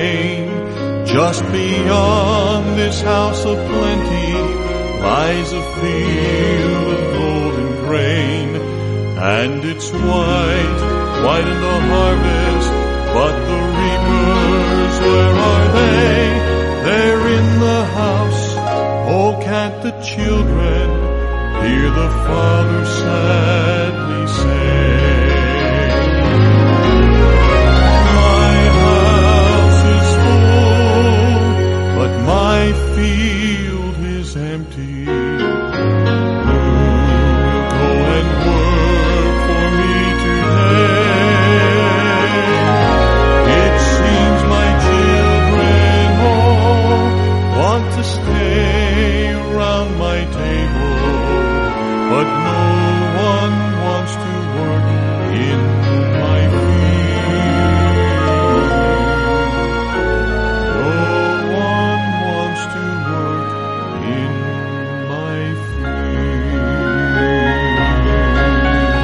plain. Just beyond this house of plenty lies a field of golden grain, and it's white, white in the harvest, but the reapers, where are they? They're in the house. Oh, can't the children hear the Father sadly say? My field is empty. Go and work for me today. It seems my children all want to stay around my table, but no one wants to work in my field. No one to work in my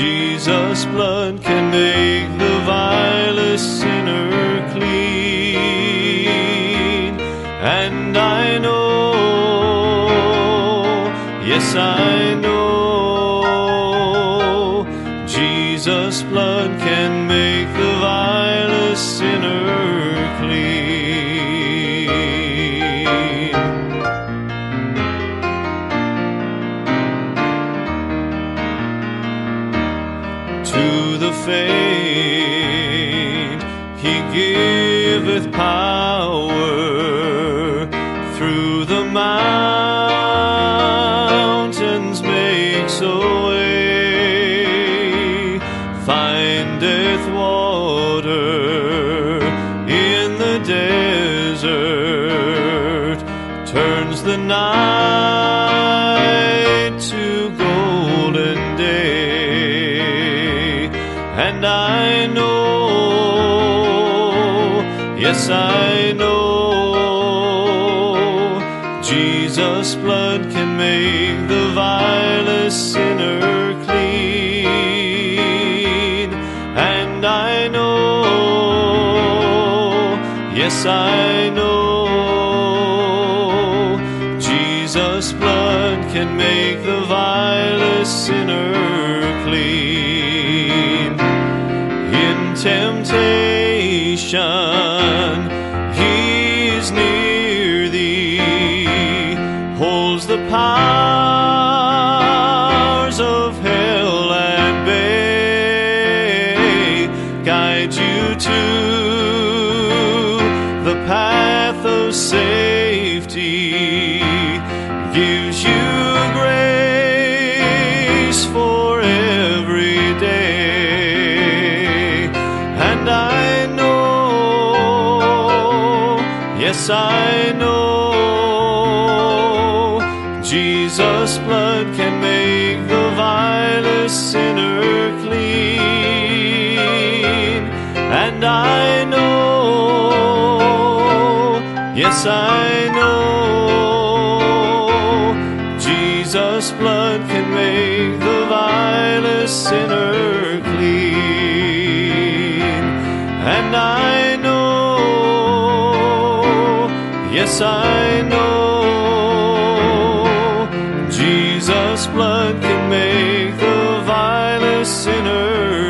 Jesus' blood can make the vilest sinner clean. Yes, I know Jesus' blood can make the vilest sinner clean. And I know, yes, I know Jesus' blood can make the vilest sinner clean. And I know, yes, I know Jesus' blood can make the vilest sinner clean.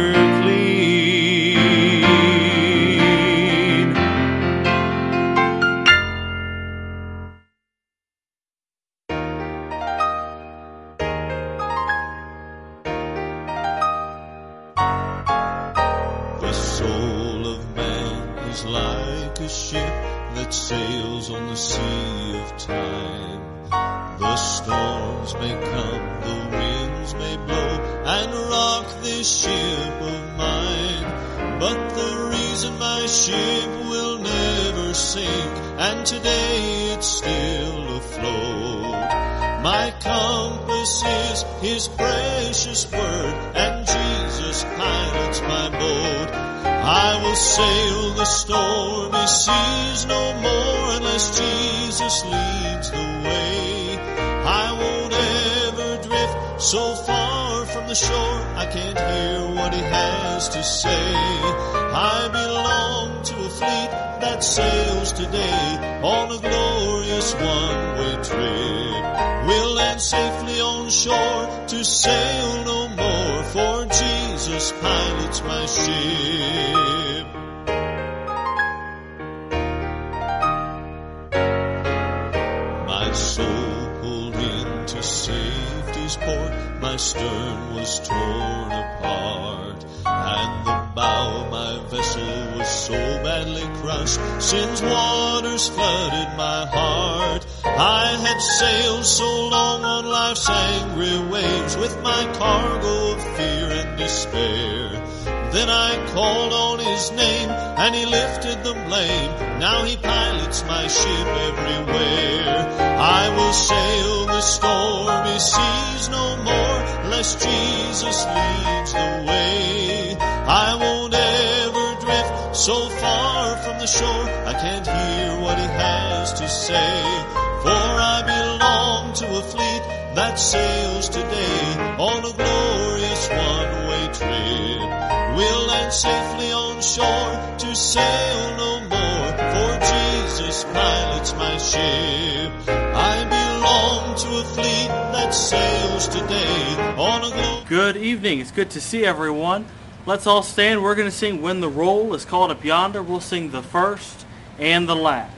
The soul of man is like a ship that sails on the sea of time. The storms may come, the winds may blow, and rock this ship of mine. But the reason my ship will never sink, and today it's still afloat, my compass is His precious word, and Jesus pilots my boat. I will sail the stormy seas no more unless Jesus leads the way. I won't ever drift so far from the shore I can't hear what He has to say. I belong to a fleet that sails today on a glorious one-way trip. We'll land safely on shore to sail no more, for Jesus pilots my ship. My soul pulled into safety's port, my stern was torn apart, and the bow of my vessel was so badly crushed, sin's waters flooded my heart. I had sailed so long on life's angry waves with my cargo of fear and despair. Then I called on His name and He lifted the blame. Now He pilots my ship everywhere. I will sail the stormy seas no more unless Jesus leads the way. I won't ever drift so far from the shore I can't hear what He has to say. For I belong to a fleet that sails today on a glorious one-way trip. We'll land safely on shore to sail no more, for Jesus pilots my ship. I belong to a fleet that sails today on a glorious... Good evening. It's good to see everyone. Let's all stand. We're going to sing When the Roll Is Called Up Yonder. We'll sing the first and the last.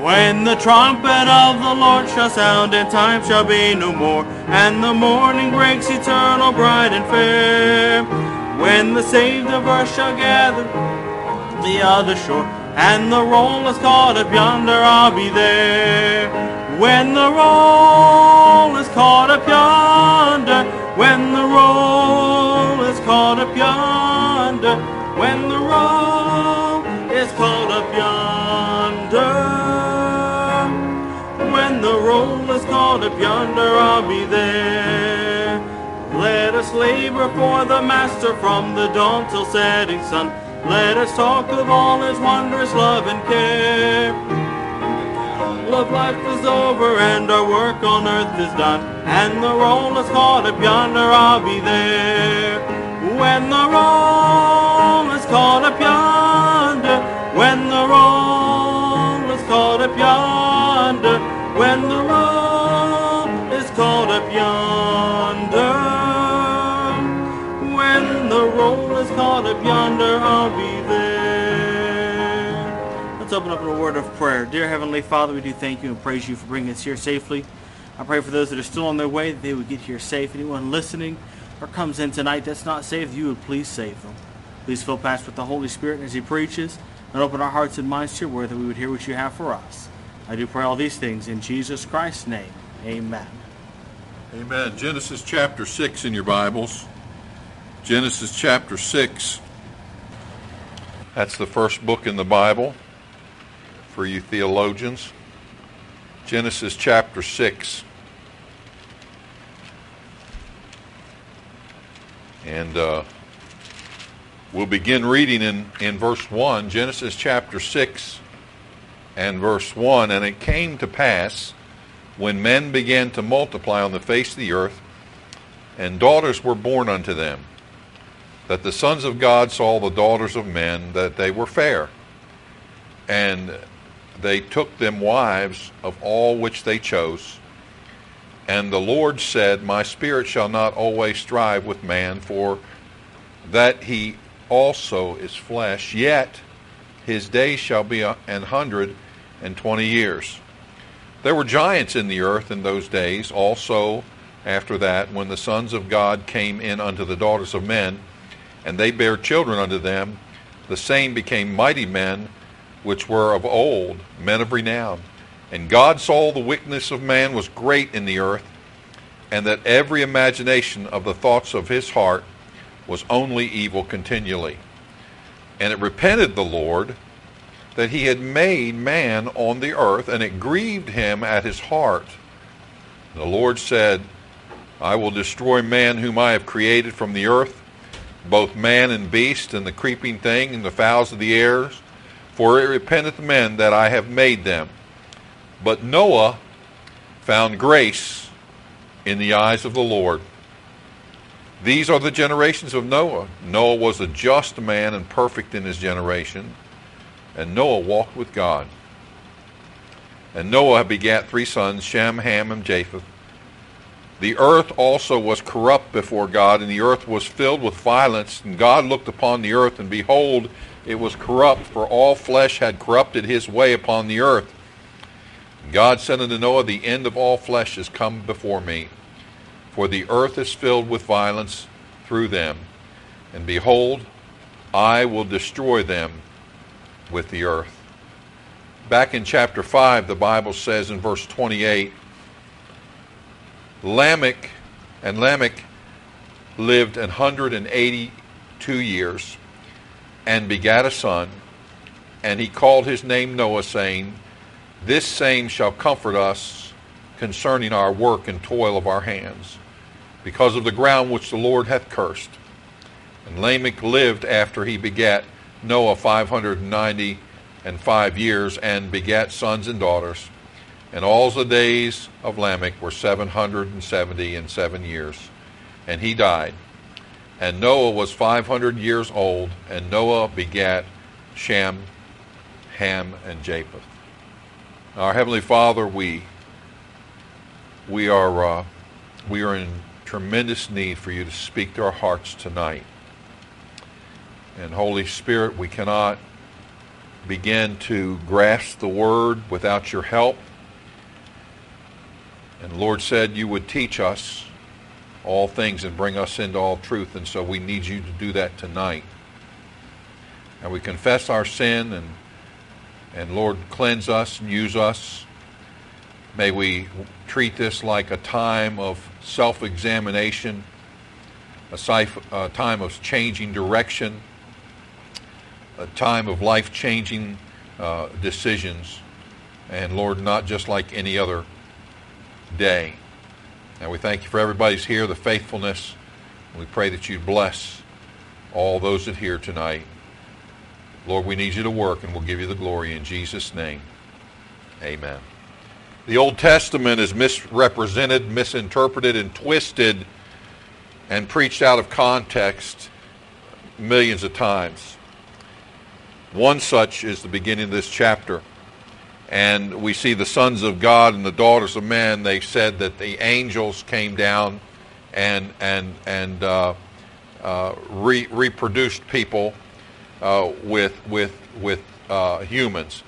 When the trumpet of the Lord shall sound, and time shall be no more, and the morning breaks eternal, bright and fair. When the saved of earth shall gather to the other shore, and the roll is called up yonder, I'll be there. When the roll is called up yonder, when the roll is called up yonder, when the roll is called up yonder. When the roll is called up yonder, I'll be there. Let us labor for the Master from the dawn till setting sun. Let us talk of all His wondrous love and care. Love life is over and our work on earth is done, and the roll is called up yonder, I'll be there. When the roll is called up yonder, when the roll is called up yonder, when the roll is called up yonder, when the roll is called up yonder, I'll be there. Let's open up in a word of prayer. Dear Heavenly Father, we do thank You and praise You for bringing us here safely. I pray for those that are still on their way that they would get here safe. Anyone listening or comes in tonight that's not saved, You would please save them. Please fill Pastor with the Holy Spirit as he preaches, and open our hearts and minds to Your word that we would hear what You have for us. I do pray all these things in Jesus Christ's name. Amen. Amen. Genesis chapter 6 in your Bibles. Genesis chapter 6. That's the first book in the Bible for you theologians. Genesis chapter 6. And we'll begin reading in verse 1, Genesis chapter 6 and verse 1. And it came to pass, when men began to multiply on the face of the earth, and daughters were born unto them, that the sons of God saw the daughters of men, that they were fair, and they took them wives of all which they chose. And the Lord said, My spirit shall not always strive with man, for that he also is flesh, yet his days shall be 120 years. There were giants in the earth in those days. Also after that, when the sons of God came in unto the daughters of men, and they bare children unto them, the same became mighty men, which were of old, men of renown. And God saw the wickedness of man was great in the earth, and that every imagination of the thoughts of his heart was only evil continually. And it repented the Lord that he had made man on the earth, and it grieved him at his heart. The Lord said, I will destroy man whom I have created from the earth, both man and beast, and the creeping thing, and the fowls of the air, for it repenteth men that I have made them. But Noah found grace in the eyes of the Lord. These are the generations of Noah. Noah was a just man and perfect in his generation, and Noah walked with God. And Noah begat 3 sons, Shem, Ham, and Japheth. The earth also was corrupt before God, and the earth was filled with violence. And God looked upon the earth, and behold, it was corrupt, for all flesh had corrupted his way upon the earth. And God said unto Noah, The end of all flesh is come before me, for the earth is filled with violence through them. And behold, I will destroy them with the earth. Back in chapter 5, the Bible says in verse 28, Lamech lived 182 years and begat a son, and he called his name Noah, saying, This same shall comfort us concerning our work and toil of our hands, because of the ground which the Lord hath cursed. And Lamech lived after he begat Noah 595 years, and begat sons and daughters. And all the days of Lamech were 777 years, and he died. And Noah was 500 years old, and Noah begat Shem, Ham, and Japheth. Our Heavenly Father, we are in tremendous need for you to speak to our hearts tonight. And Holy Spirit, we cannot begin to grasp the word without your help. And the Lord said you would teach us all things and bring us into all truth, and so we need you to do that tonight. And we confess our sin, and Lord, cleanse us and use us. May we treat this like a time of self-examination, a time of changing direction, a time of life-changing decisions, and Lord, not just like any other day. And we thank you for everybody's here, the faithfulness. We pray that you bless all those that are here tonight. Lord, we need you to work, and we'll give you the glory in Jesus' name. Amen. The Old Testament is misrepresented, misinterpreted, and twisted and preached out of context millions of times. One such is the beginning of this chapter. And we see the sons of God and the daughters of men. They said that the angels came down and reproduced people with humans.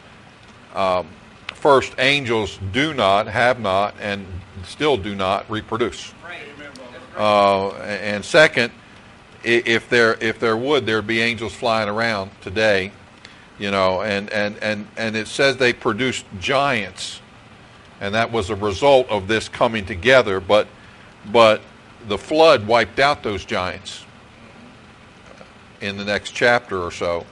First, angels do not, have not, and still do not reproduce. And second, if there would, there'd be angels flying around today. You know, and it says they produced giants, and that was a result of this coming together, but the flood wiped out those giants. in the next chapter or so.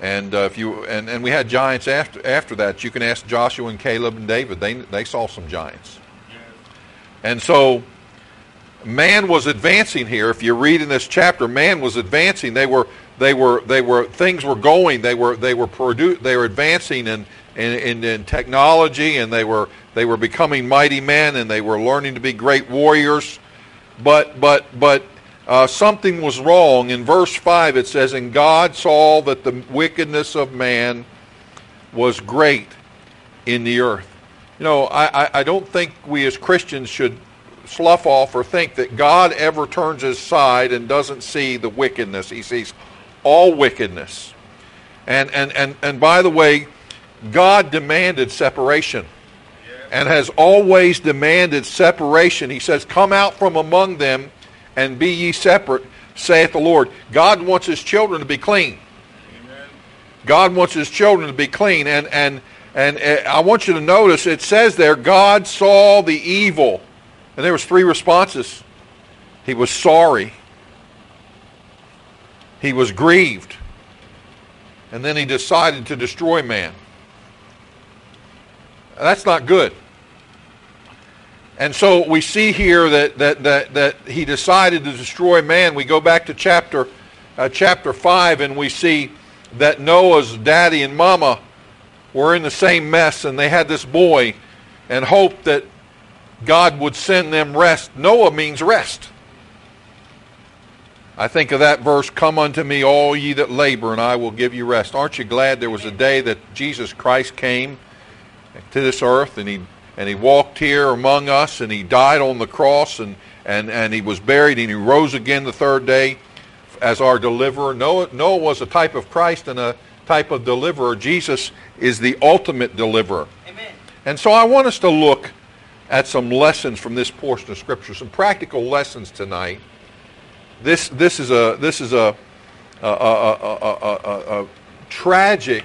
And if we had giants after that. You can ask Joshua and Caleb and David. They saw some giants. And so man was advancing here. If you read in this chapter, man was advancing. They were advancing in technology, and they were becoming mighty men, and they were learning to be great warriors. But something was wrong. In verse 5 it says, "And God saw that the wickedness of man was great in the earth." You know, I don't think we as Christians should slough off or think that God ever turns his side and doesn't see the wickedness. He sees all wickedness. And by the way, God demanded separation. And has always demanded separation. He says, "Come out from among them and be ye separate, saith the Lord." God wants his children to be clean. Amen. God wants his children to be clean. And I want you to notice it says there, God saw the evil. And there was three responses. He was sorry. He was grieved. And then he decided to destroy man. That's not good. And so we see here that he decided to destroy man. We go back to chapter 5, and we see that Noah's daddy and mama were in the same mess, and they had this boy and hoped that God would send them rest. Noah means rest. I think of that verse, "Come unto me all ye that labor, and I will give you rest." Aren't you glad there was a day that Jesus Christ came to this earth, and he walked here among us, and he died on the cross, and he was buried, and he rose again the third day as our deliverer. Noah was a type of Christ and a type of deliverer. Jesus is the ultimate deliverer. Amen. And so I want us to look at some lessons from this portion of Scripture, some practical lessons tonight. This is a tragic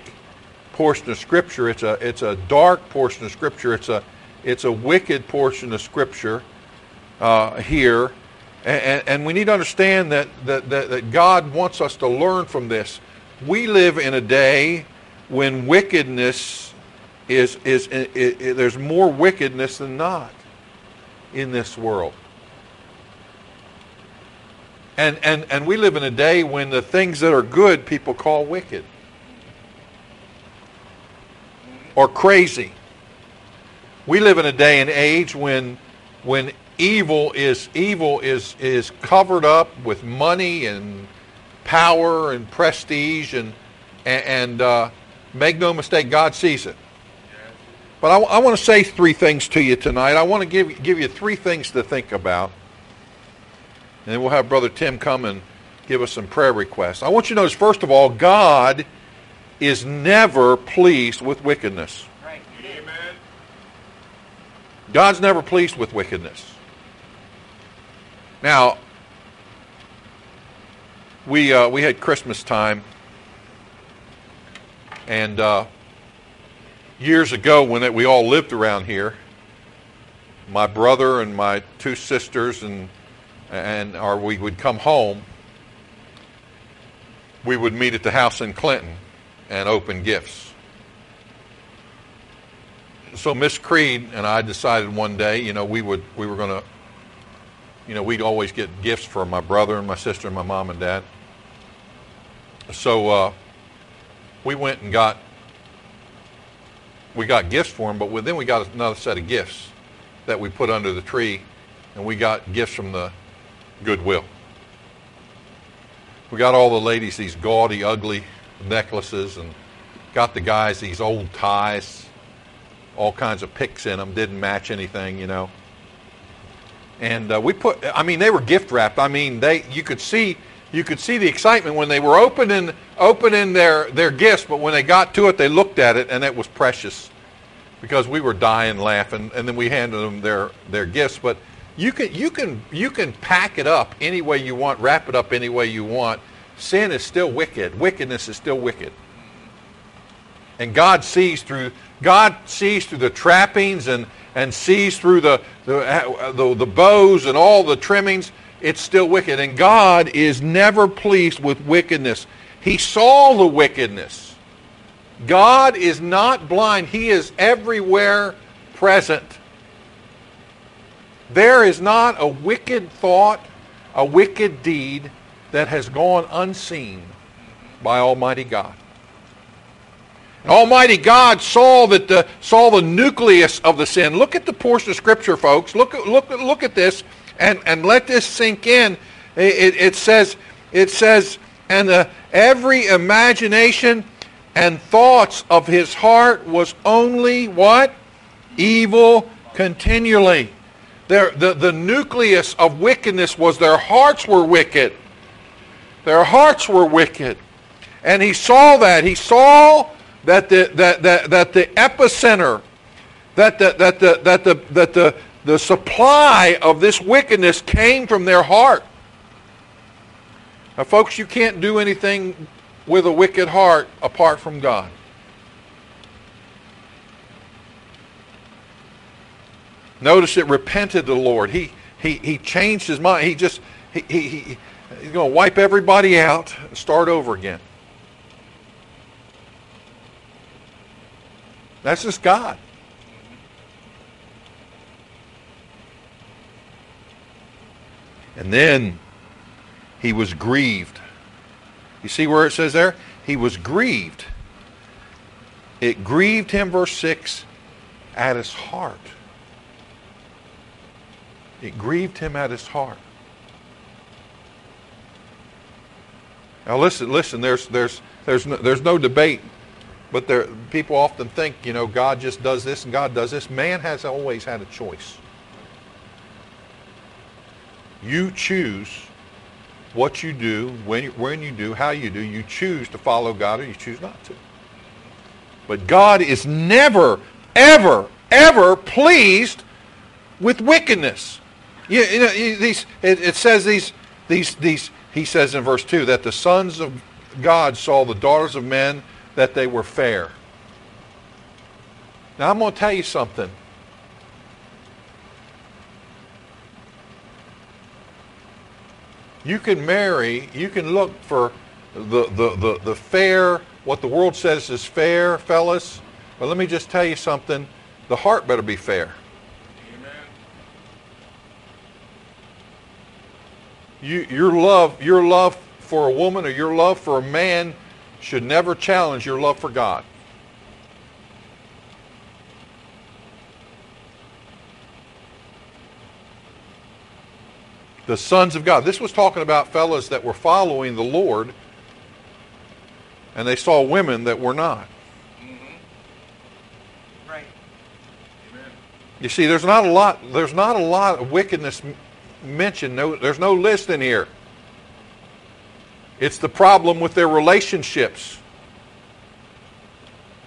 portion of Scripture. It's a dark portion of Scripture. It's a wicked portion of Scripture here, and we need to understand that God wants us to learn from this. We live in a day when wickedness is there's more wickedness than not in this world, and we live in a day when the things that are good people call wicked or crazy. We live in a day and age when evil is covered up with money and power and prestige, and make no mistake, God sees it. But I want to say three things to you tonight. I want to give you three things to think about, and then we'll have Brother Tim come and give us some prayer requests. I want you to notice, first of all, God is never pleased with wickedness. Right. Amen. God's never pleased with wickedness. Now, we had Christmas time, and years ago when we all lived around here, my brother and my two sisters and we would come home. We would meet at the house in Clinton and open gifts. So Miss Creed and I decided one day, we'd always get gifts for my brother and my sister and my mom and dad. So we went and got gifts for them, but then we got another set of gifts that we put under the tree, and we got gifts from the Goodwill. We got all the ladies these gaudy, ugly necklaces, and got the guys these old ties, all kinds of picks in them, didn't match anything, and they were gift wrapped. You could see the excitement when they were opening their gifts, but when they got to it, they looked at it, and it was precious, because we were dying laughing, and then we handed them their gifts. But you can pack it up any way you want, wrap it up any way you want. Sin is still wicked. Wickedness is still wicked. And God sees through the trappings and sees through the bows and all the trimmings. it's still wicked. And God is never pleased with wickedness. He saw the wickedness. God is not blind. He is everywhere present. There is not a wicked thought, a wicked deed that has gone unseen by Almighty God. And Almighty God saw the nucleus of the sin. Look at the portion of Scripture, folks. Look at this and let this sink in. It says, and every imagination and thoughts of his heart was only what? Evil continually. The nucleus of wickedness was their hearts were wicked. Their hearts were wicked. And he saw that. He saw that the epicenter, that the supply of this wickedness came from their heart. Now, folks, you can't do anything with a wicked heart apart from God. Notice it repented the Lord. He changed his mind. He's going to wipe everybody out and start over again. That's just God. And then he was grieved. You see where it says there? He was grieved. It grieved him, verse 6, at his heart. It grieved him at his heart. Now listen. There's no debate, but people often think, God just does this and God does this. Man has always had a choice. You choose what you do, when you do, how you do. You choose to follow God or you choose not to. But God is never, ever, ever pleased with wickedness. He says in verse 2 that the sons of God saw the daughters of men, that they were fair. Now I'm going to tell you something. You can look for the fair, what the world says is fair, fellas. But let me just tell you something. The heart better be fair. Your love for a woman or your love for a man should never challenge your love for God. The sons of God. This was talking about fellas that were following the Lord and they saw women that were not. Mm-hmm. Right. Amen. You see, there's not a lot of wickedness mentioned. No, there's no list in here. It's the problem with their relationships.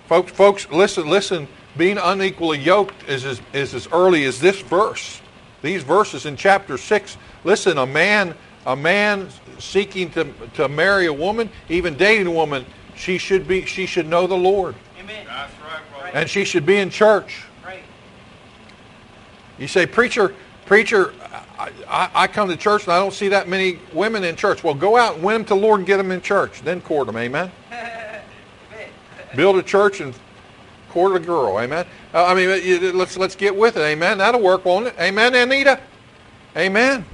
Folks, listen. Being unequally yoked is as early as this verse. These verses in chapter 6. Listen, a man seeking to marry a woman, even dating a woman, she should know the Lord. Amen. That's right, brother. And she should be in church. Right. You say, preacher. I come to church and I don't see that many women in church. Well, go out and win them to the Lord and get them in church. Then court them, amen? Build a church and court a girl, amen? Let's get with it, amen? That'll work, won't it? Amen, Anita? Amen.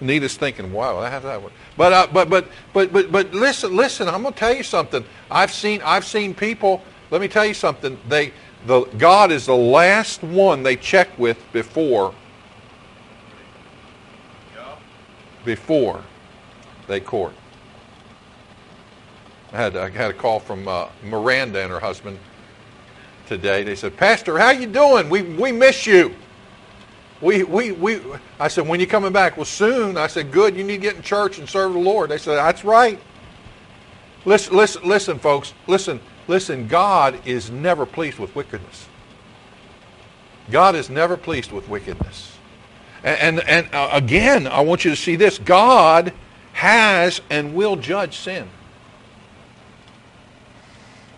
Anita's thinking, wow, how's that work? But listen. I'm going to tell you something. I've seen people. Let me tell you something. God is the last one they check with before they court. I had a call from Miranda and her husband today. They said, "Pastor, how you doing? We miss you. We." I said, "When you coming back?" "Well, soon." I said, "Good. You need to get in church and serve the Lord." They said, "That's right." Listen, folks. Listen. God is never pleased with wickedness. God is never pleased with wickedness. And again, I want you to see this. God has and will judge sin.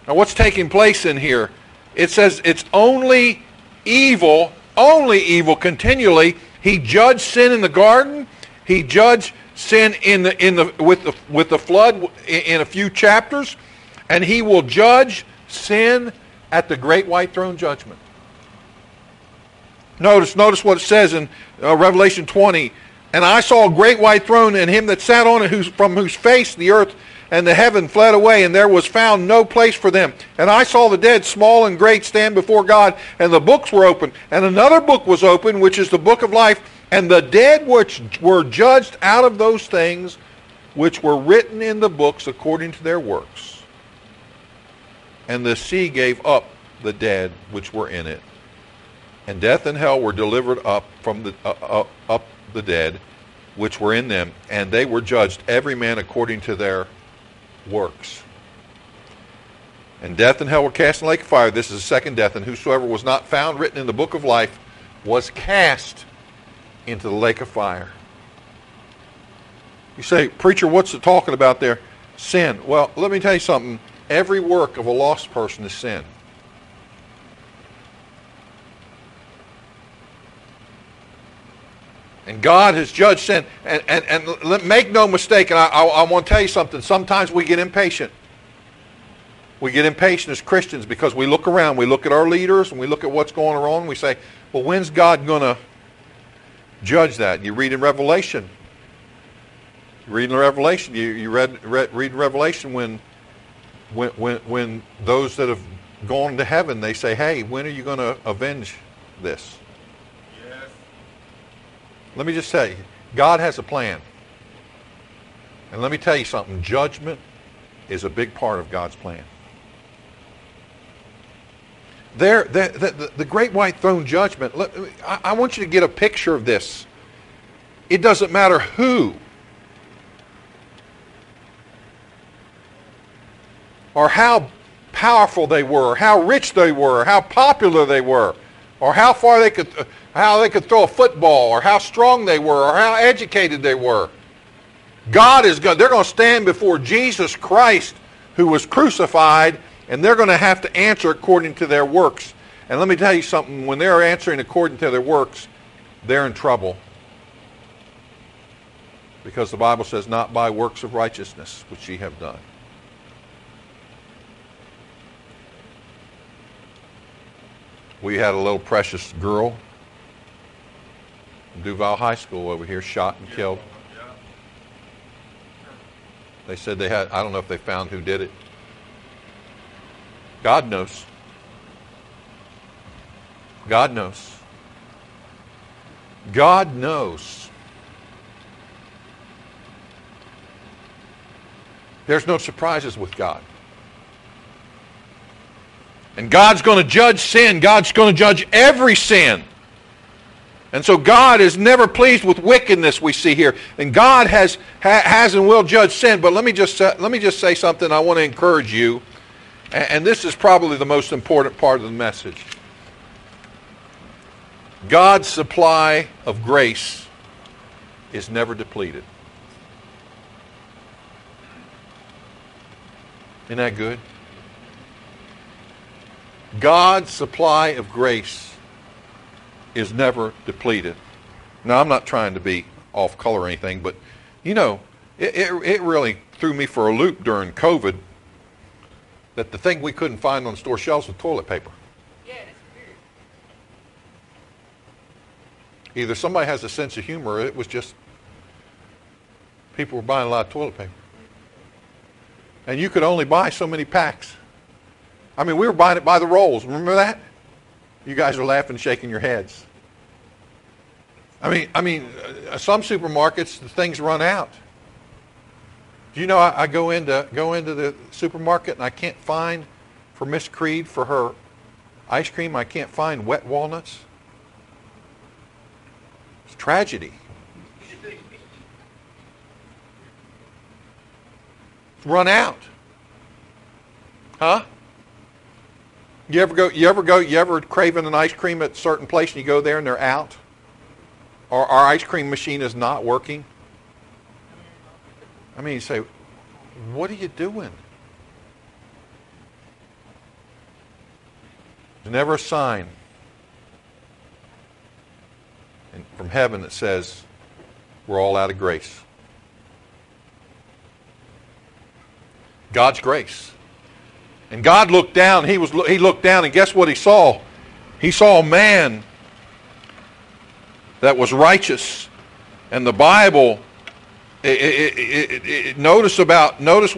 Now what's taking place in here? It says it's only evil continually. He judged sin in the garden He judged sin with the flood in a few chapters, and he will judge sin at the great white throne judgment. Notice what it says in Revelation 20. And I saw a great white throne, and him that sat on it, from whose face the earth and the heaven fled away, and there was found no place for them. And I saw the dead, small and great, stand before God, and the books were opened. And another book was opened, which is the book of life. And the dead which were judged out of those things which were written in the books according to their works. And the sea gave up the dead which were in it. And death and hell were delivered up from the dead which were in them, and they were judged every man according to their works. And death and hell were cast in the lake of fire. This is the second death, and whosoever was not found written in the book of life was cast into the lake of fire. You say, preacher, what's it talking about there? Sin. Well, let me tell you something. Every work of a lost person is sin. And God has judged sin. And make no mistake, and I want to tell you something. Sometimes we get impatient. We get impatient as Christians because we look around. We look at our leaders and we look at what's going on. And we say, well, when's God going to judge that? And you read in Revelation. You read in Revelation when those that have gone to heaven, they say, hey, when are you going to avenge this? Let me just tell you, God has a plan. And let me tell you something, judgment is a big part of God's plan. The great white throne judgment, I want you to get a picture of this. It doesn't matter who or how powerful they were, or how rich they were, or how popular they were, or how far they could... how they could throw a football, or how strong they were, or how educated they were. They're going to stand before Jesus Christ, who was crucified, and they're going to have to answer according to their works. And let me tell you something, when they're answering according to their works, they're in trouble. Because the Bible says, not by works of righteousness which ye have done. We had a little precious girl, Duval High School over here, shot and killed. They said they had, I don't know if they found who did it. God knows. God knows. God knows. There's no surprises with God. And God's going to judge sin. God's going to judge every sin. And so God is never pleased with wickedness, we see here. And God has and will judge sin. But let me just say something. I want to encourage you. And this is probably the most important part of the message. God's supply of grace is never depleted. Isn't that good? God's supply of grace is never depleted. Now, I'm not trying to be off color or anything, but you know, it really threw me for a loop during COVID that the thing we couldn't find on store shelves was toilet paper. Yeah, that's weird. Either somebody has a sense of humor, or it was just people were buying a lot of toilet paper. And you could only buy so many packs. I mean, we were buying it by the rolls. Remember that? You guys are laughing, shaking your heads. I mean, some supermarkets, the things run out. Do you know I go into the supermarket and I can't find for Miss Creed for her ice cream. I can't find wet walnuts. It's a tragedy. It's run out, huh? You ever craving an ice cream at a certain place and you go there and they're out? Or our ice cream machine is not working? I mean, you say, what are you doing? There's never a sign from heaven that says, we're all out of grace. God's grace. And God looked down. He looked down, and guess what he saw? He saw a man that was righteous. And the Bible, notice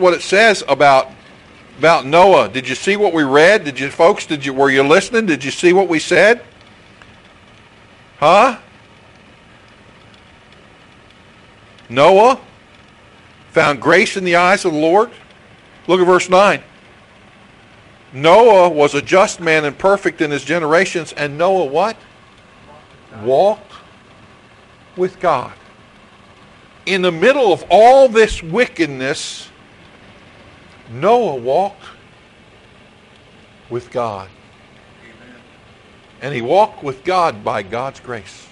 what it says about Noah. Did you see what we read? Did you, folks? Were you listening? Did you see what we said? Huh? Noah found grace in the eyes of the Lord. Look at verse 9. Noah was a just man and perfect in his generations, and Noah what? Walked with God. In the middle of all this wickedness, Noah walked with God. Amen. And he walked with God by God's grace.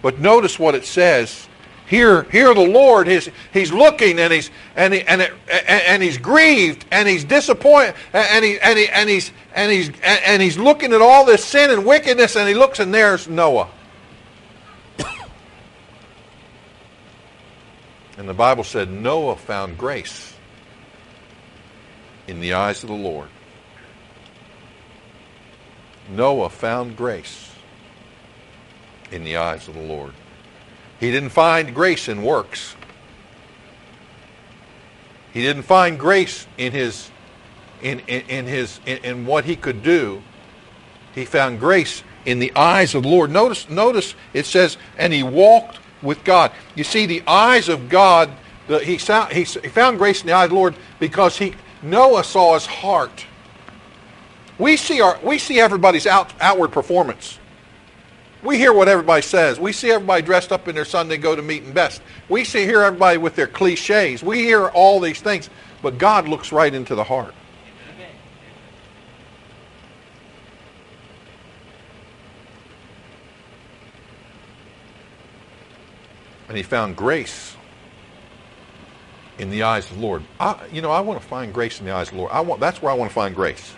But notice what it says. Here the Lord, he's looking, and he's grieved, and he's disappointed, and he's looking at all this sin and wickedness, and he looks, and there's Noah. And the Bible said Noah found grace in the eyes of the Lord. Noah found grace in the eyes of the Lord. He didn't find grace in works. He didn't find grace in what he could do. He found grace in the eyes of the Lord. Notice it says, and he walked with God. You see, the eyes of God. He found grace in the eyes of the Lord because Noah saw his heart. We see everybody's outward performance. We hear what everybody says. We see everybody dressed up in their Sunday go-to-meeting best. We hear everybody with their cliches. We hear all these things. But God looks right into the heart. Amen. And he found grace in the eyes of the Lord. I want to find grace in the eyes of the Lord. That's where I want to find grace.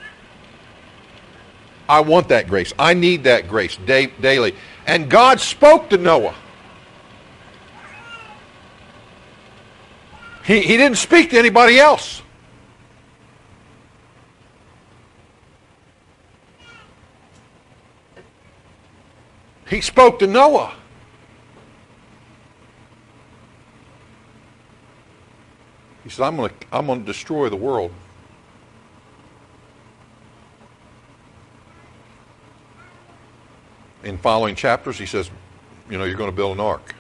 I want that grace. I need that grace daily. And God spoke to Noah. He didn't speak to anybody else. He spoke to Noah. He said, I'm going to destroy the world. In following chapters, he says, you're going to build an ark.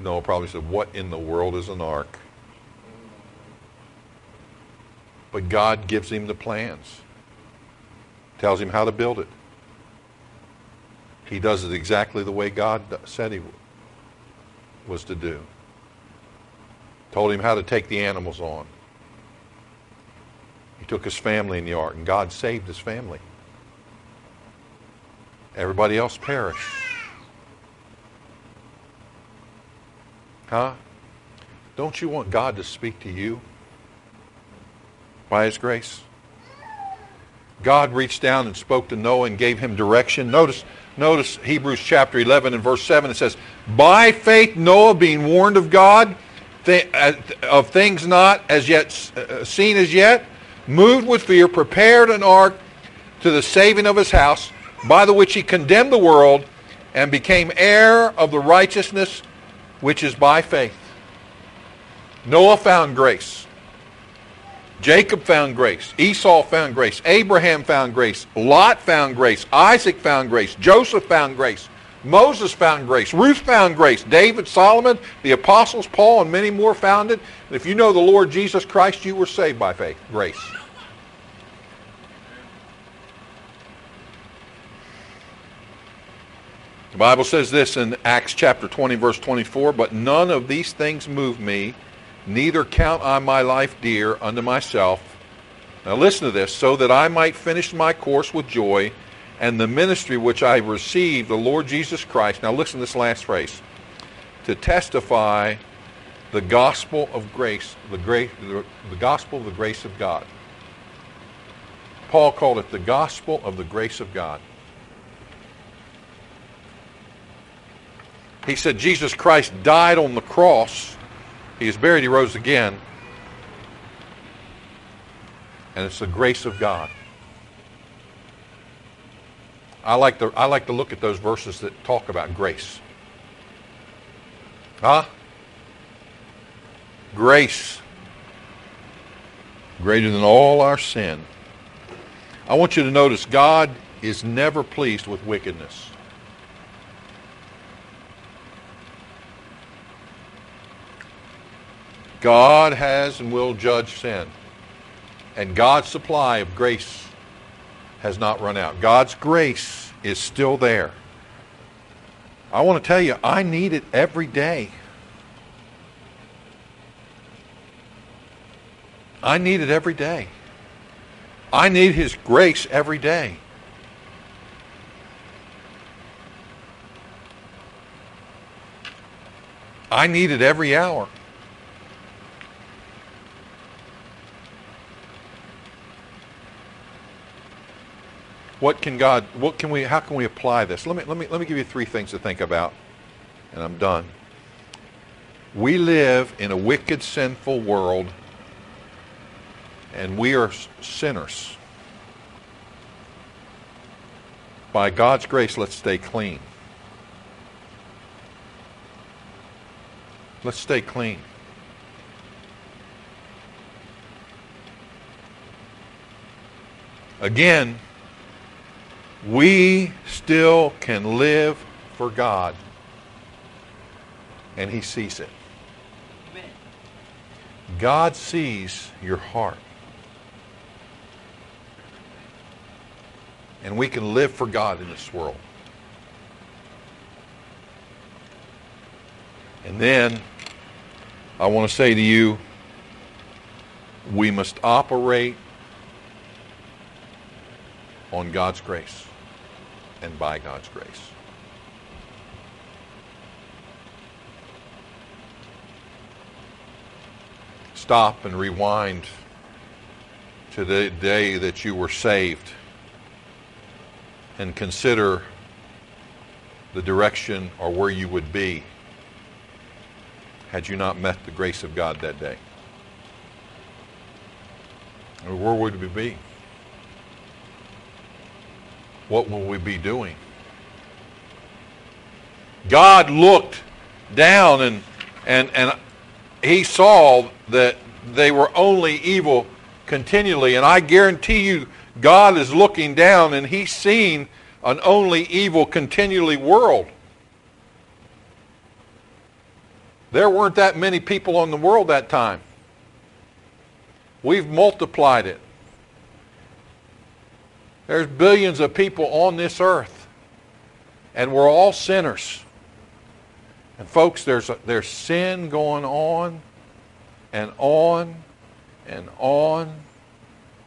Noah probably said, what in the world is an ark? But God gives him the plans. Tells him how to build it. He does it exactly the way God said he was to do. Told him how to take the animals on. He took his family in the ark, and God saved his family. Everybody else perished. Huh? Don't you want God to speak to you by his grace? God reached down and spoke to Noah and gave him direction. Notice Hebrews chapter 11 and verse 7. It says, by faith Noah, being warned of God, of things not as yet seen as yet, moved with fear, prepared an ark to the saving of his house, by the which he condemned the world and became heir of the righteousness which is by faith. Noah found grace. Jacob found grace. Esau found grace. Abraham found grace. Lot found grace. Isaac found grace. Joseph found grace. Moses found grace. Ruth found grace. David, Solomon, the apostles, Paul, and many more found it. And if you know the Lord Jesus Christ, you were saved by faith, grace. The Bible says this in Acts chapter 20, verse 24, but none of these things move me, neither count I my life dear unto myself. Now listen to this, so that I might finish my course with joy and the ministry which I received, the Lord Jesus Christ. Now listen to this last phrase, to testify the gospel of grace, the gospel of the grace of God. Paul called it the gospel of the grace of God. He said Jesus Christ died on the cross. He is buried. He rose again. And it's the grace of God. I like to look at those verses that talk about grace. Huh? Grace. Greater than all our sin. I want you to notice God is never pleased with wickedness. God has and will judge sin. And God's supply of grace has not run out. God's grace is still there. I want to tell you, I need it every day. I need it every day. I need His grace every day. I need it every hour. How can we apply this? Let me give you three things to think about, and I'm done. We live in a wicked, sinful world, and we are sinners. By God's grace, let's stay clean. Let's stay clean. Again, we still can live for God, and He sees it. Amen. God sees your heart, and we can live for God in this world. And then I want to say to you, we must operate on God's grace and by God's grace. Stop and rewind to the day that you were saved and consider the direction or where you would be had you not met the grace of God that day. And where would we be? What will we be doing? God looked down and He saw that they were only evil continually. And I guarantee you, God is looking down and He's seen an only evil continually world. There weren't that many people on the world that time. We've multiplied it. There's billions of people on this earth, and we're all sinners. And folks, there's sin going on and on and on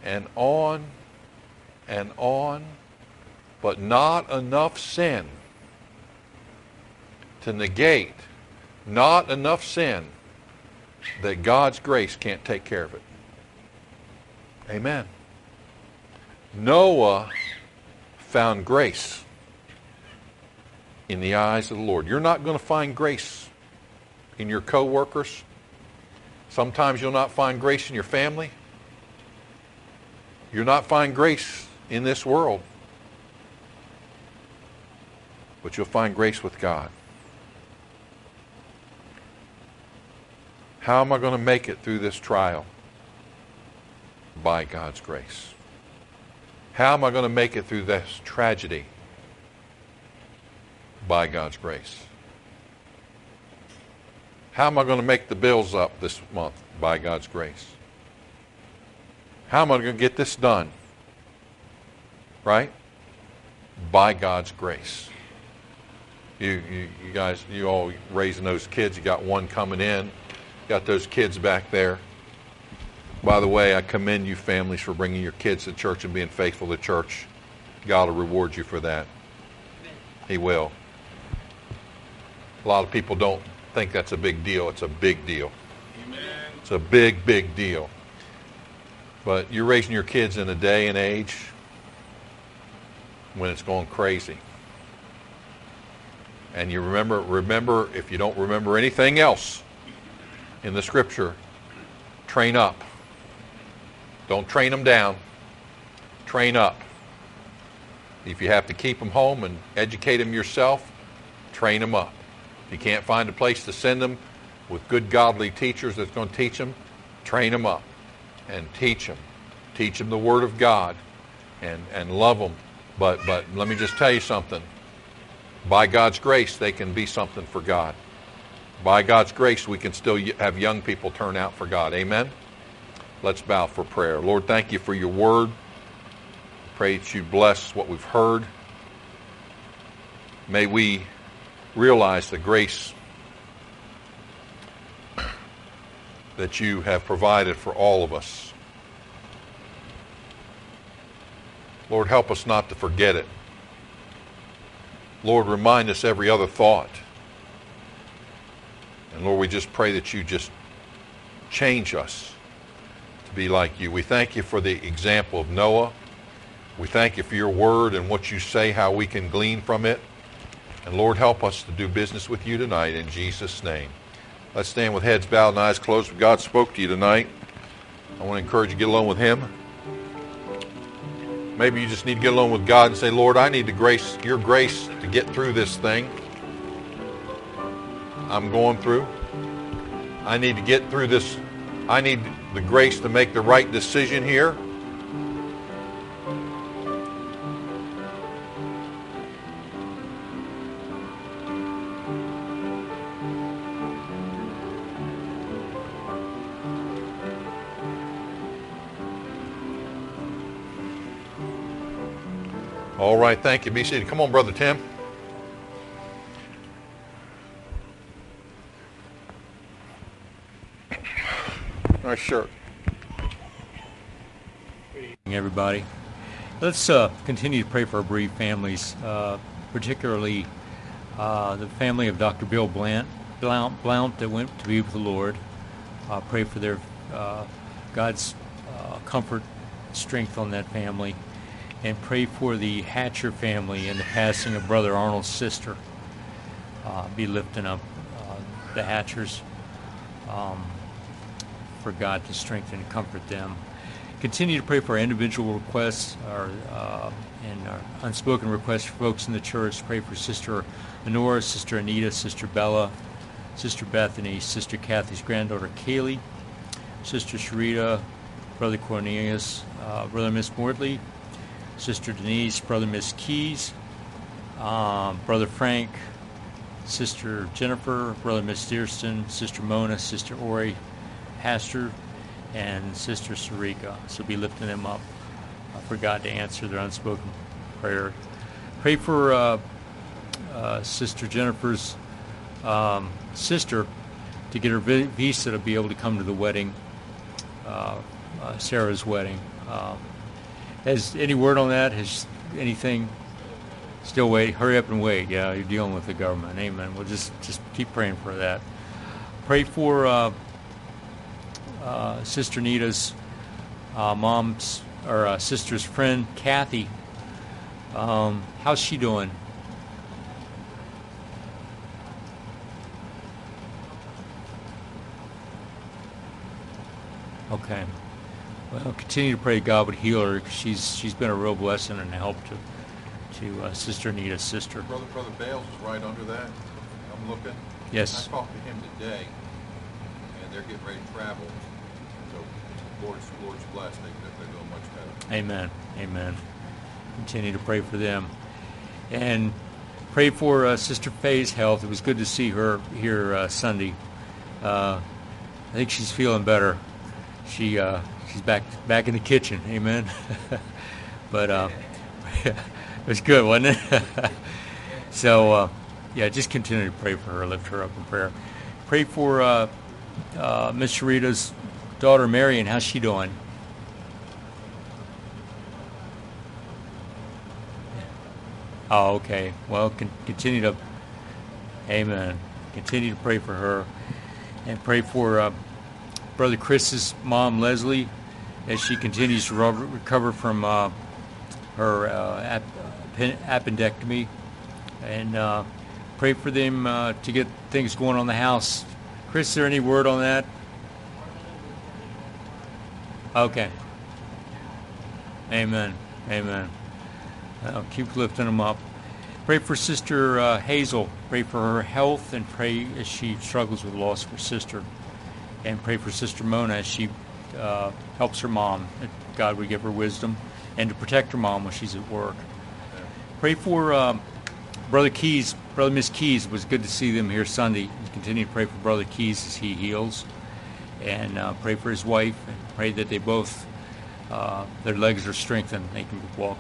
and on and on, but not enough sin to negate, not enough sin that God's grace can't take care of it. Amen. Noah found grace in the eyes of the Lord. You're not going to find grace in your co-workers. Sometimes you'll not find grace in your family. You'll not find grace in this world. But you'll find grace with God. How am I going to make it through this trial? By God's grace. How am I going to make it through this tragedy? By God's grace. How am I going to make the bills up this month? By God's grace. How am I going to get this done? Right? By God's grace. You guys, you all raising those kids. You got one coming in. You got those kids back there. By the way, I commend you families for bringing your kids to church and being faithful to church. God will reward you for that. He will. A lot of people don't think that's a big deal. It's a big deal. Amen. It's a big, big deal. But you're raising your kids in a day and age when it's going crazy. And you remember, if you don't remember anything else in the Scripture, train up. Don't train them down. Train up. If you have to keep them home and educate them yourself, train them up. If you can't find a place to send them with good godly teachers that's going to teach them, train them up and teach them. Teach them the Word of God and love them. But let me just tell you something. By God's grace, they can be something for God. By God's grace, we can still have young people turn out for God. Amen? Let's bow for prayer. Lord, thank you for your word. Pray that you bless what we've heard. May we realize the grace that you have provided for all of us. Lord, help us not to forget it. Lord, remind us every other thought. And Lord, we just pray that you just change us to be like you. We thank you for the example of Noah. We thank you for your word and what you say, how we can glean from it. And Lord, help us to do business with you tonight in Jesus' name. Let's stand with heads bowed and eyes closed. If God spoke to you tonight, I want to encourage you to get alone with him. Maybe you just need to get alone with God and say, Lord, I need your grace to get through this thing I'm going through. I need to get through this. I need the grace to make the right decision here. All right, thank you. Be seated. Come on, Brother Tim. Nice shirt. Good evening, everybody. Let's continue to pray for our bereaved families, particularly the family of Dr. Bill Blount that went to be with the Lord. Pray for their God's comfort, strength on that family. And pray for the Hatcher family and the passing of Brother Arnold's sister. Be lifting up the Hatchers for God to strengthen and comfort them. Continue to pray for our individual requests and our unspoken requests for folks in the church. Pray for Sister Honora, Sister Anita, Sister Bella, Sister Bethany, Sister Kathy's granddaughter Kaylee, Sister Sharita, Brother Cornelius, Brother Miss Mortley, Sister Denise, Brother Miss Keys, Brother Frank, Sister Jennifer, Brother Miss Dearston, Sister Mona, Sister Ori Haster, and Sister Sarika. So be lifting them up for God to answer their unspoken prayer. Pray for Sister Jennifer's sister to get her visa to be able to come to the wedding, Sarah's wedding. Has any word on that? Has anything? Still wait. Hurry up and wait. Yeah, you're dealing with the government. Amen. We'll just keep praying for that. Pray for Sister Nita's mom's or sister's friend, Kathy. How's she doing? Okay. Well, continue to pray God would heal her. She's been a real blessing and help to Sister Anita's sister. Brother Bales is right under that. I'm looking. Yes. I talked to him today, and they're getting ready to travel. So, Lord's blessed. They're doing much better. Amen. Amen. Continue to pray for them, and pray for Sister Faye's health. It was good to see her here Sunday. I think she's feeling better. She's back in the kitchen, amen. But it was good, wasn't it? So, just continue to pray for her, lift her up in prayer. Pray for Miss Sharita's daughter, Marion. How's she doing? Oh, okay. Well, continue to, amen. Continue to pray for her, and pray for Brother Chris's mom, Leslie, as she continues to recover from her appendectomy, and Pray for them to get things going on the house. Chris, is there any word on that? Okay. Amen. Amen. I'll keep lifting them up. Pray for Sister Hazel. Pray for her health, and pray as she struggles with loss of her sister. And pray for Sister Mona as she helps her mom. God would give her wisdom and to protect her mom when she's at work. Pray for Brother Keys. Brother Miss Keys, it was good to see them here Sunday. Continue to pray for Brother Keys as he heals. And pray for his wife. And pray that they both, their legs are strengthened. They can walk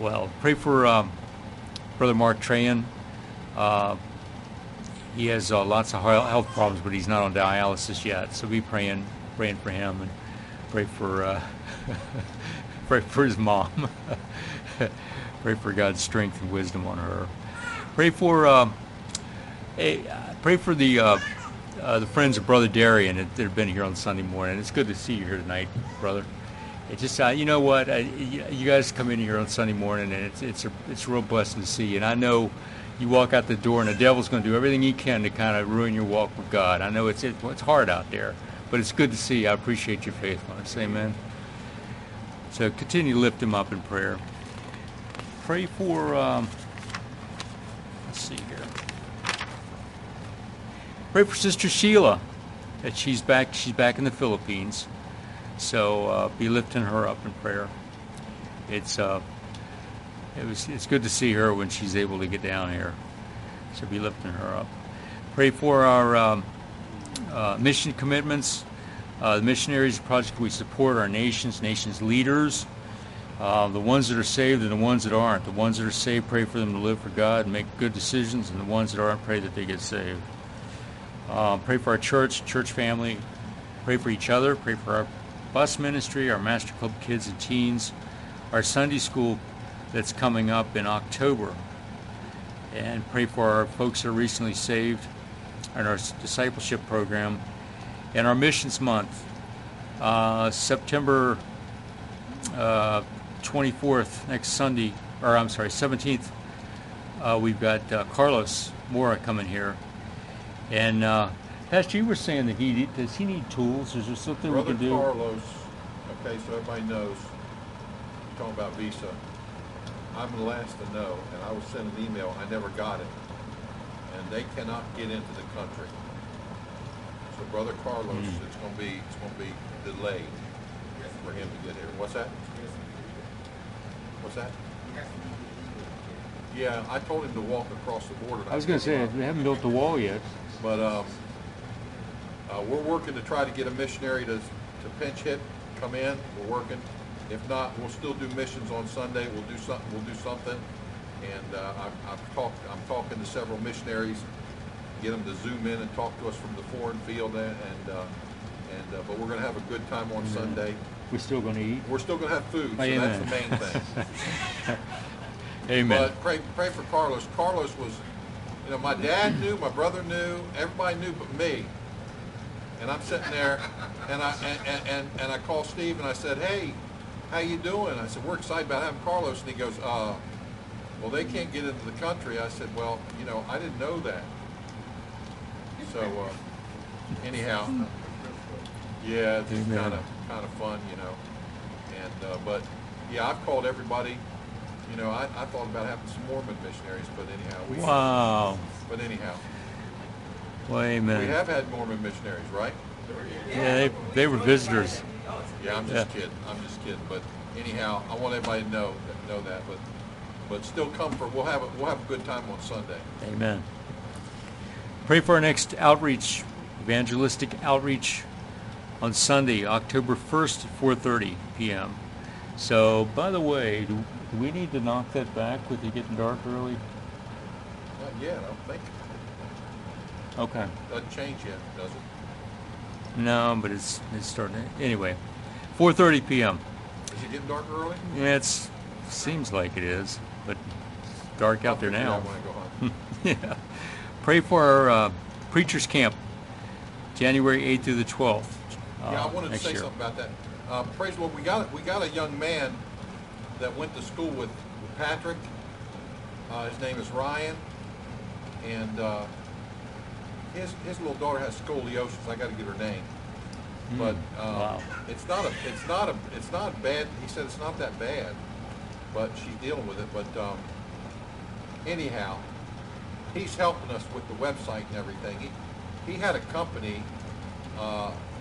well. Pray for Brother Mark Tran. He has lots of health problems, but he's not on dialysis yet. So be praying for him, and pray for pray for his mom. Pray for God's strength and wisdom on her. Pray for the friends of Brother Darian that have been here on Sunday morning. It's good to see you here tonight, brother. It's just, you know what, you guys come in here on Sunday morning, and it's a real blessing to see you. And I know you walk out the door, and the devil's going to do everything he can to kind of ruin your walk with God. I know it's hard out there, but it's good to see you. I appreciate your faithfulness. Amen. So continue to lift him up in prayer. Pray for, let's see here. Pray for Sister Sheila, that she's back in the Philippines. So be lifting her up in prayer. It's good to see her when she's able to get down here. So be lifting her up. Pray for our mission commitments, the missionaries project we support, our nation's leaders, the ones that are saved and the ones that aren't. The ones that are saved, pray for them to live for God and make good decisions, and the ones that aren't, pray that they get saved. Pray for our church family. Pray for each other. Pray for our bus ministry, our Master Club kids and teens, our Sunday school that's coming up in October. And pray for our folks that are recently saved, and our discipleship program, and our missions month, September 24th, next Sunday, 17th, we've got Carlos Mora coming here. And Pastor, you were saying that does he need tools? Is there something Brother we can do? Brother Carlos, okay, so everybody knows, we're talking about Visa. I'm the last to know, and I was sent an email, I never got it. And they cannot get into the country. So Brother Carlos, it's going to be delayed for him to get here. What's that? Yeah, I told him to walk across the border. I was going to say, they haven't built the wall yet. But we're working to try to get a missionary to pinch hit, come in. We're working. If not, we'll still do missions on Sunday. We'll do something. And I'm talking to several missionaries, get them to zoom in and talk to us from the foreign field. But we're going to have a good time on Sunday. We're still going to eat. We're still going to have food. So amen. That's the main thing. Amen. But pray for Carlos. Carlos was, my dad knew, my brother knew, everybody knew but me. And I'm sitting there, and I called Steve and I said, "Hey, how you doing?" I said, "We're excited about having Carlos." And he goes, "Well, they can't get into the country." I said, "Well, I didn't know that." So anyhow, yeah, it's kind of fun, And but yeah, I've called everybody. I thought about having some Mormon missionaries, but anyhow, well, amen. We have had Mormon missionaries, right? Yeah, they were visitors. Yeah, I'm just kidding. But anyhow, I want everybody to know that. But still, we'll have a good time on Sunday. Amen. Pray for our next outreach, evangelistic outreach, on Sunday, October 1st at 4:30 p.m. So, by the way, do we need to knock that back with it getting dark early? Not yet, I don't think. Okay. Doesn't change yet, does it? No, but it's starting. Anyway, 4:30 p.m. Is it getting dark early? Yeah, seems like it is, but it's dark out there now. Yeah. Pray for our preachers camp, January 8th through the 12th. Yeah, I wanted to say something about that. Praise the Lord, we got a young man that went to school with Patrick. His name is Ryan. And his little daughter has scoliosis. I got to get her name. But wow. It's not bad. He said it's not that bad, but she's dealing with it. But anyhow, he's helping us with the website and everything. He had a company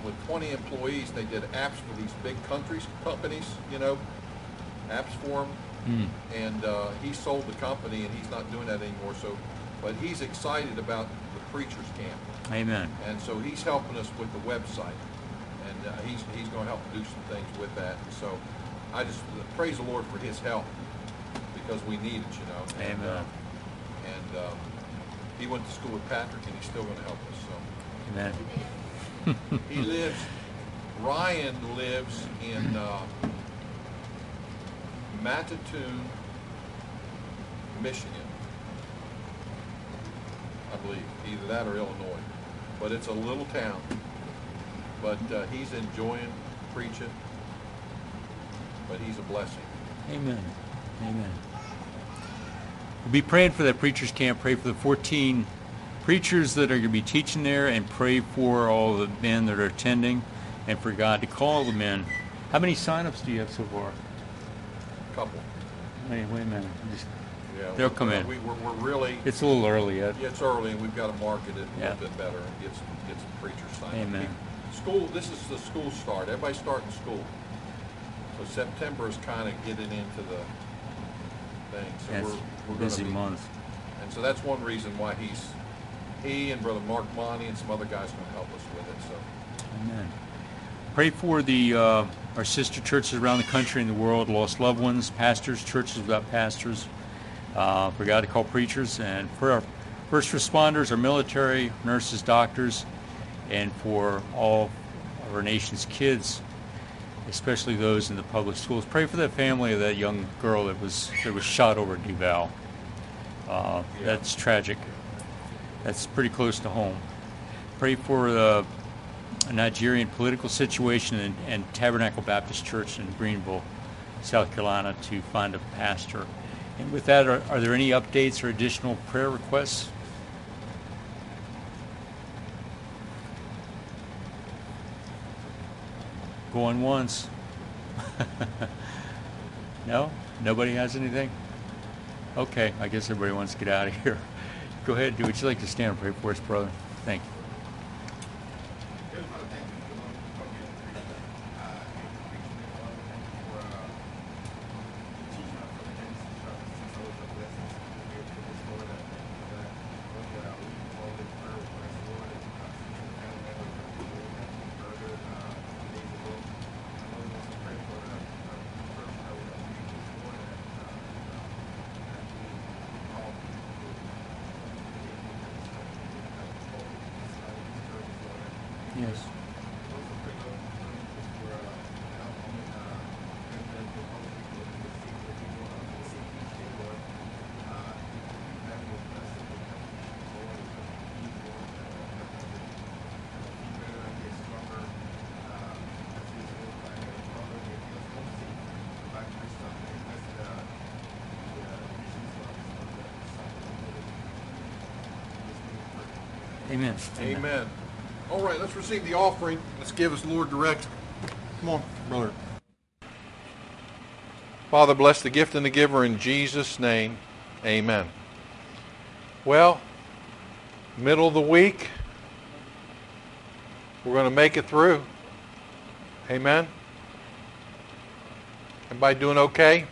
with 20 employees. They did apps for these big companies, you know, apps for them. Mm. And he sold the company, and he's not doing that anymore. So, but he's excited about the preacher's camp. Amen. And so he's helping us with the website. And he's going to help do some things with that. So I just praise the Lord for his help, because we need it, you know. Amen. And he went to school with Patrick, and he's still going to help us. So. Amen. He lives, Ryan lives in Matatoon, Michigan, I believe. Either that or Illinois. But it's a little town. But he's enjoying preaching, but he's a blessing. Amen. Amen. We'll be praying for that preacher's camp. Pray for the 14 preachers that are going to be teaching there, and pray for all the men that are attending, and for God to call the men. How many sign-ups do you have so far? A couple. Wait a minute. They'll come in. We're really... It's a little early yet. It's early, and we've got to market it a little bit better and get some preachers signed up. Amen. School, this is the school start. Everybody's starting school. So September is kind of getting into the thing. So that's we're busy month. And so that's one reason why he and Brother Mark Monty and some other guys going to help us with it. So. Amen. Pray for the our sister churches around the country and the world, lost loved ones, pastors, churches without pastors, for God to call preachers, and for our first responders, our military, nurses, doctors, and for all of our nation's kids, especially those in the public schools. Pray for that family of that young girl that was shot over at Duval. That's tragic. That's pretty close to home. Pray for the Nigerian political situation and Tabernacle Baptist Church in Greenville, South Carolina, to find a pastor. And with that, are there any updates or additional prayer requests? Going once. No? Nobody has anything? Okay, I guess everybody wants to get out of here. Go ahead, would you like to stand and pray for us, brother? Thank you. Yes. Amen. Amen. Amen. All right, let's receive the offering. Let's give us Lord direction. Come on, brother. Father, bless the gift and the giver in Jesus' name. Amen. Well, middle of the week, we're going to make it through. Amen. Everybody doing okay?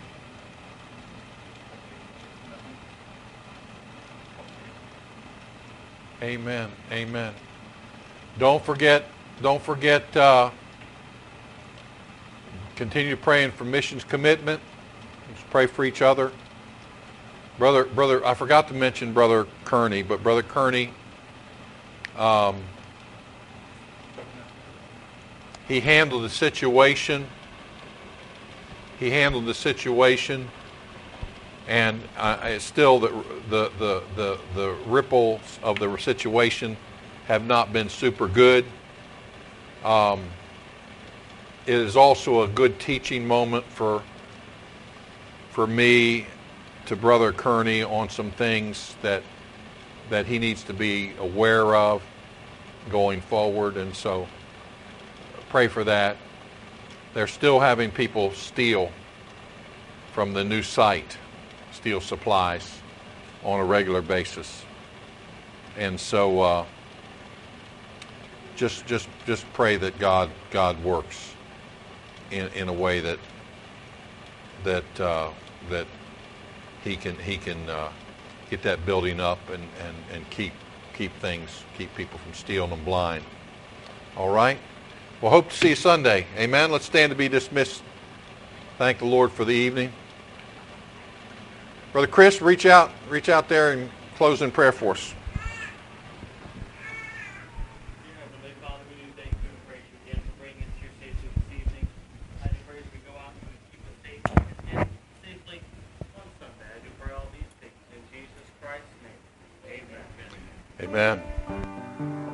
Amen. Amen. Don't forget. Continue praying for missions commitment. Let's pray for each other. Brother, I forgot to mention Brother Kearney, but Brother Kearney, he handled the situation. And it's still the ripples of the situation have not been super good. It is also a good teaching moment for me to Brother Kearney on some things that that he needs to be aware of going forward. And so pray for that. They're still having people steal from the new site, steal supplies on a regular basis. And so just pray that God works in a way that he can get that building up and keep people from stealing them blind. All right? Well, hope to see you Sunday. Amen. Let's stand to be dismissed. Thank the Lord for the evening. Brother Chris, reach out there and close in prayer for us. Amen.